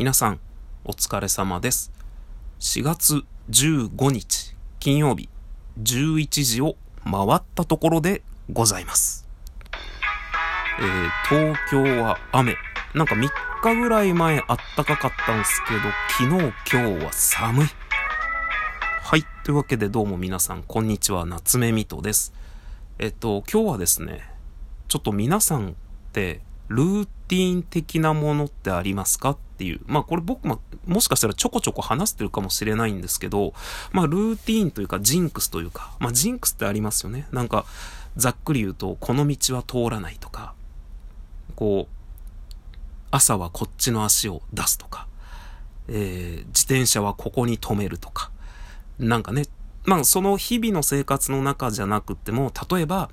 皆さんお疲れ様です。4月15日金曜日11時を回ったところでございます。東京は雨。なんか3日ぐらい前あったかかったんですけど、昨日今日は寒い。はい、というわけでどうも皆さんこんにちは、夏目みとです。今日はですね、ちょっと皆さんってルーティン的なものってありますかっていう、これ僕もしかしたらちょこちょこ話してるかもしれないんですけど、ルーティーンというかジンクスというか、ジンクスってありますよね。なんかざっくり言うと、この道は通らないとか、こう朝はこっちの足を出すとか、自転車はここに止めるとか、なんかね、その日々の生活の中じゃなくても、例えば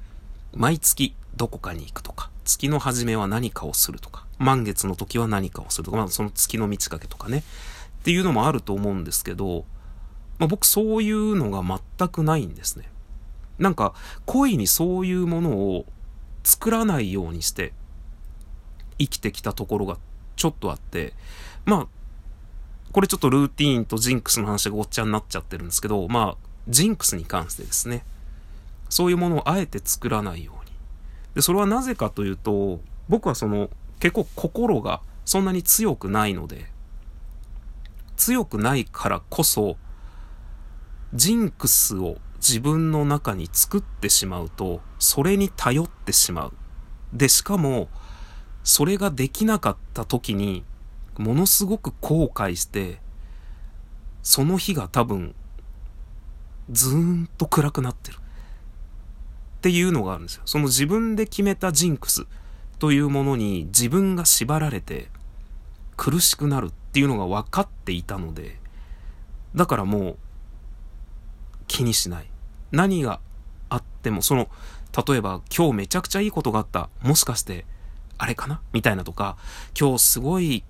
毎月どこかに行くとか、月の初めは何かをするとか、満月の時は何かをするとか、その月の満ち欠けとかねっていうのもあると思うんですけど、僕そういうのが全くないんですね。なんか故意にそういうものを作らないようにして生きてきたところがちょっとあって、これちょっとルーティーンとジンクスの話がごっちゃになっちゃってるんですけど、ジンクスに関してですね、そういうものをあえて作らないように。でそれはなぜかというと、僕は結構心がそんなに強くないので、強くないからこそジンクスを自分の中に作ってしまうと、それに頼ってしまう。でしかもそれができなかった時にものすごく後悔して、その日が多分ずーんと暗くなってるっていうのがあるんですよ。その自分で決めたジンクスというものに自分が縛られて苦しくなるっていうのが分かっていたので、だからもう気にしない。何があっても、例えば今日めちゃくちゃいいことがあった、もしかしてあれかなみたいなとか、今日すごい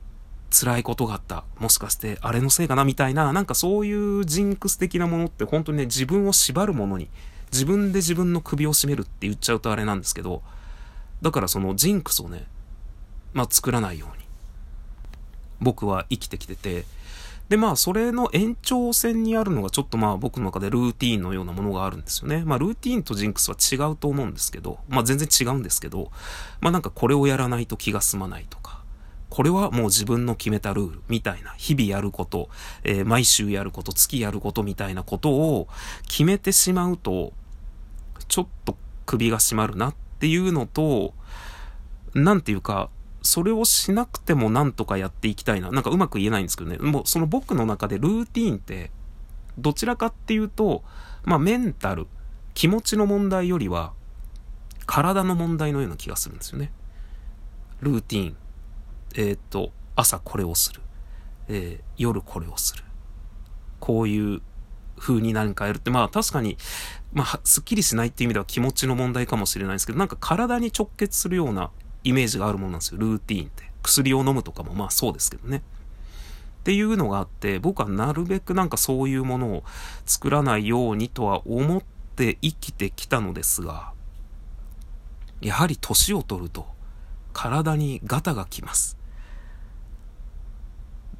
辛いことがあった、もしかしてあれのせいかなみたいな、なんかそういうジンクス的なものって本当にね、自分を縛るものに、自分で自分の首を絞めるって言っちゃうとあれなんですけど、だからそのジンクスをね、作らないように僕は生きてきてて、でそれの延長線にあるのがちょっと僕の中でルーティーンのようなものがあるんですよね。ルーティーンとジンクスは違うと思うんですけど、全然違うんですけど、なんかこれをやらないと気が済まないとか、これはもう自分の決めたルールみたいな、日々やること、毎週やること、月やることみたいなことを決めてしまうと、ちょっと首が絞まるなっていうのと、なんていうか、それをしなくてもなんとかやっていきたいな、なんかうまく言えないんですけどね。もうその僕の中でルーティーンってどちらかっていうと、メンタル、気持ちの問題よりは体の問題のような気がするんですよね。ルーティーン、朝これをする、夜これをする、こういう風に何かやるって、確かにすっきりしないっていう意味では気持ちの問題かもしれないですけど、なんか体に直結するようなイメージがあるものなんですよ、ルーティーンって。薬を飲むとかもそうですけどねっていうのがあって、僕はなるべくなんかそういうものを作らないようにとは思って生きてきたのですが、やはり年を取ると体にガタがきます。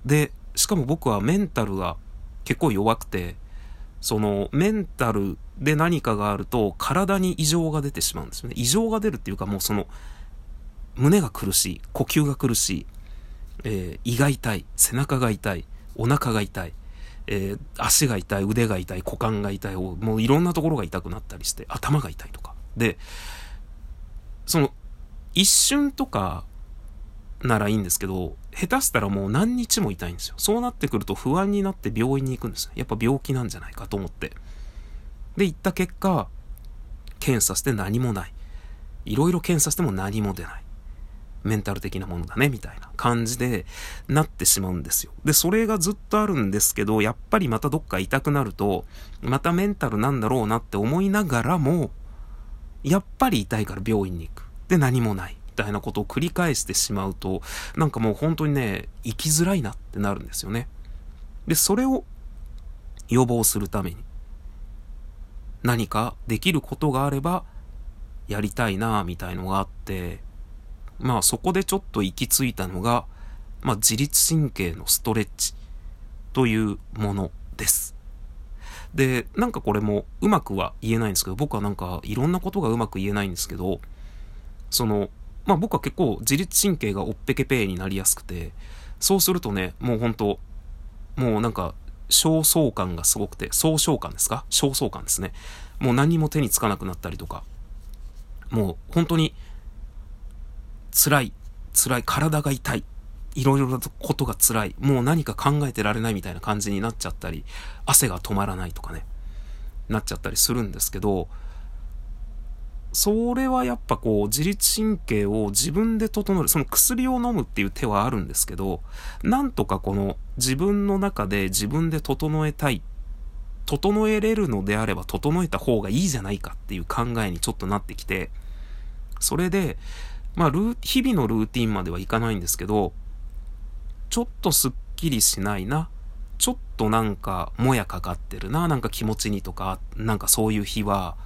でしかも僕はメンタルが結構弱くて、そのメンタルで何かがあると体に異常が出てしまうんですよね。異常が出るっていうか、もう胸が苦しい、呼吸が苦しい、胃が痛い、背中が痛い、お腹が痛い、足が痛い、腕が痛い、股間が痛い、もういろんなところが痛くなったりして、頭が痛いとかで、一瞬とかならいいんですけど、下手したらもう何日も痛いんですよ。そうなってくると不安になって病院に行くんですよ。やっぱ病気なんじゃないかと思って、で行った結果、検査して何もない、いろいろ検査しても何も出ない、メンタル的なものだねみたいな感じでなってしまうんですよ。でそれがずっとあるんですけど、やっぱりまたどっか痛くなると、またメンタルなんだろうなって思いながらも、やっぱり痛いから病院に行く、で何もないみたいなことを繰り返してしまうと、なんかもう本当にね、生きづらいなってなるんですよね。でそれを予防するために何かできることがあればやりたいなみたいのがあって、そこでちょっと行き着いたのが自律神経のストレッチというものです。で、なんかこれもうまくは言えないんですけど、僕はなんかいろんなことがうまく言えないんですけど、僕は結構自律神経がおっぺけぺーになりやすくて、そうするとね、もう本当、もうなんか焦燥感がすごくて、焦燥感ですね。もう何も手につかなくなったりとか、もう本当に辛い、体が痛い、いろいろなことが辛い、もう何か考えてられないみたいな感じになっちゃったり、汗が止まらないとかね、なっちゃったりするんですけど、それはやっぱこう自律神経を自分で整える、その薬を飲むっていう手はあるんですけど、なんとかこの自分の中で自分で整えたい、整えれるのであれば整えた方がいいじゃないかっていう考えにちょっとなってきて、それで日々のルーティンまではいかないんですけど、ちょっとすっきりしないな、ちょっとなんかもやかかってるな、なんか気持ちにとか、なんかそういう日は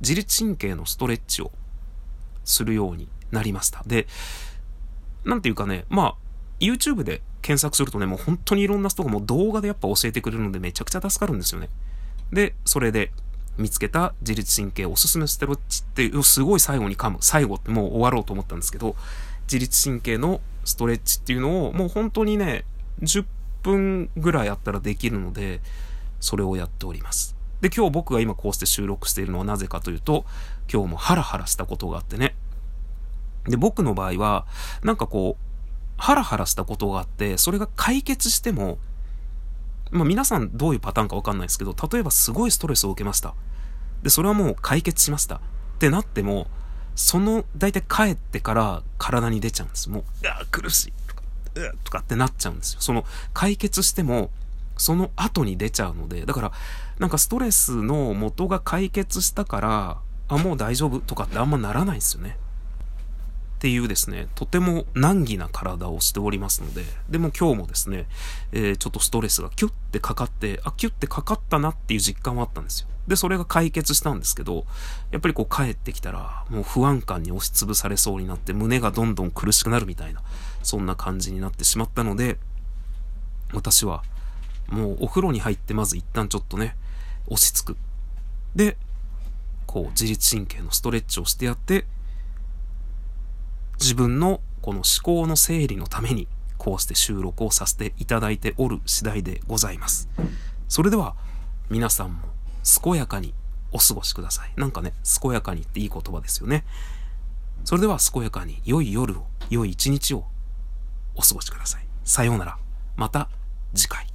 自律神経のストレッチをするようになりました。で、なんていうかね、YouTube で検索するとね、もう本当にいろんな人がもう動画でやっぱ教えてくれるのでめちゃくちゃ助かるんですよね。で、それで見つけた自律神経おすすめストレッチっていう、すごい最後に噛む、最後ってもう終わろうと思ったんですけど、自律神経のストレッチっていうのをもう本当にね、10分ぐらいあったらできるので、それをやっております。で、今日僕が今こうして収録しているのはなぜかというと、今日もハラハラしたことがあってね。で、僕の場合はなんかこうハラハラしたことがあって、それが解決しても、皆さんどういうパターンか分かんないですけど、例えばすごいストレスを受けました。で、それはもう解決しましたってなっても、大体帰ってから体に出ちゃうんです。もう苦しいとかってなっちゃうんですよ。その解決してもその後に出ちゃうので、だからなんかストレスの元が解決したから、もう大丈夫とかってあんまならないですよねっていうですね、とても難儀な体をしておりますので、でも今日もですね、ちょっとストレスがキュッてかかって、キュッてかかったなっていう実感はあったんですよ。で、それが解決したんですけど、やっぱりこう帰ってきたら、もう不安感に押しつぶされそうになって、胸がどんどん苦しくなるみたいな、そんな感じになってしまったので、私はもうお風呂に入ってまず一旦ちょっとね、落ち着く。で、こう自律神経のストレッチをしてやって、自分のこの思考の整理のためにこうして収録をさせていただいておる次第でございます。それでは皆さんも健やかにお過ごしください。なんかね、健やかにっていい言葉ですよね。それでは健やかに良い夜を、良い一日をお過ごしください。さようなら。また次回。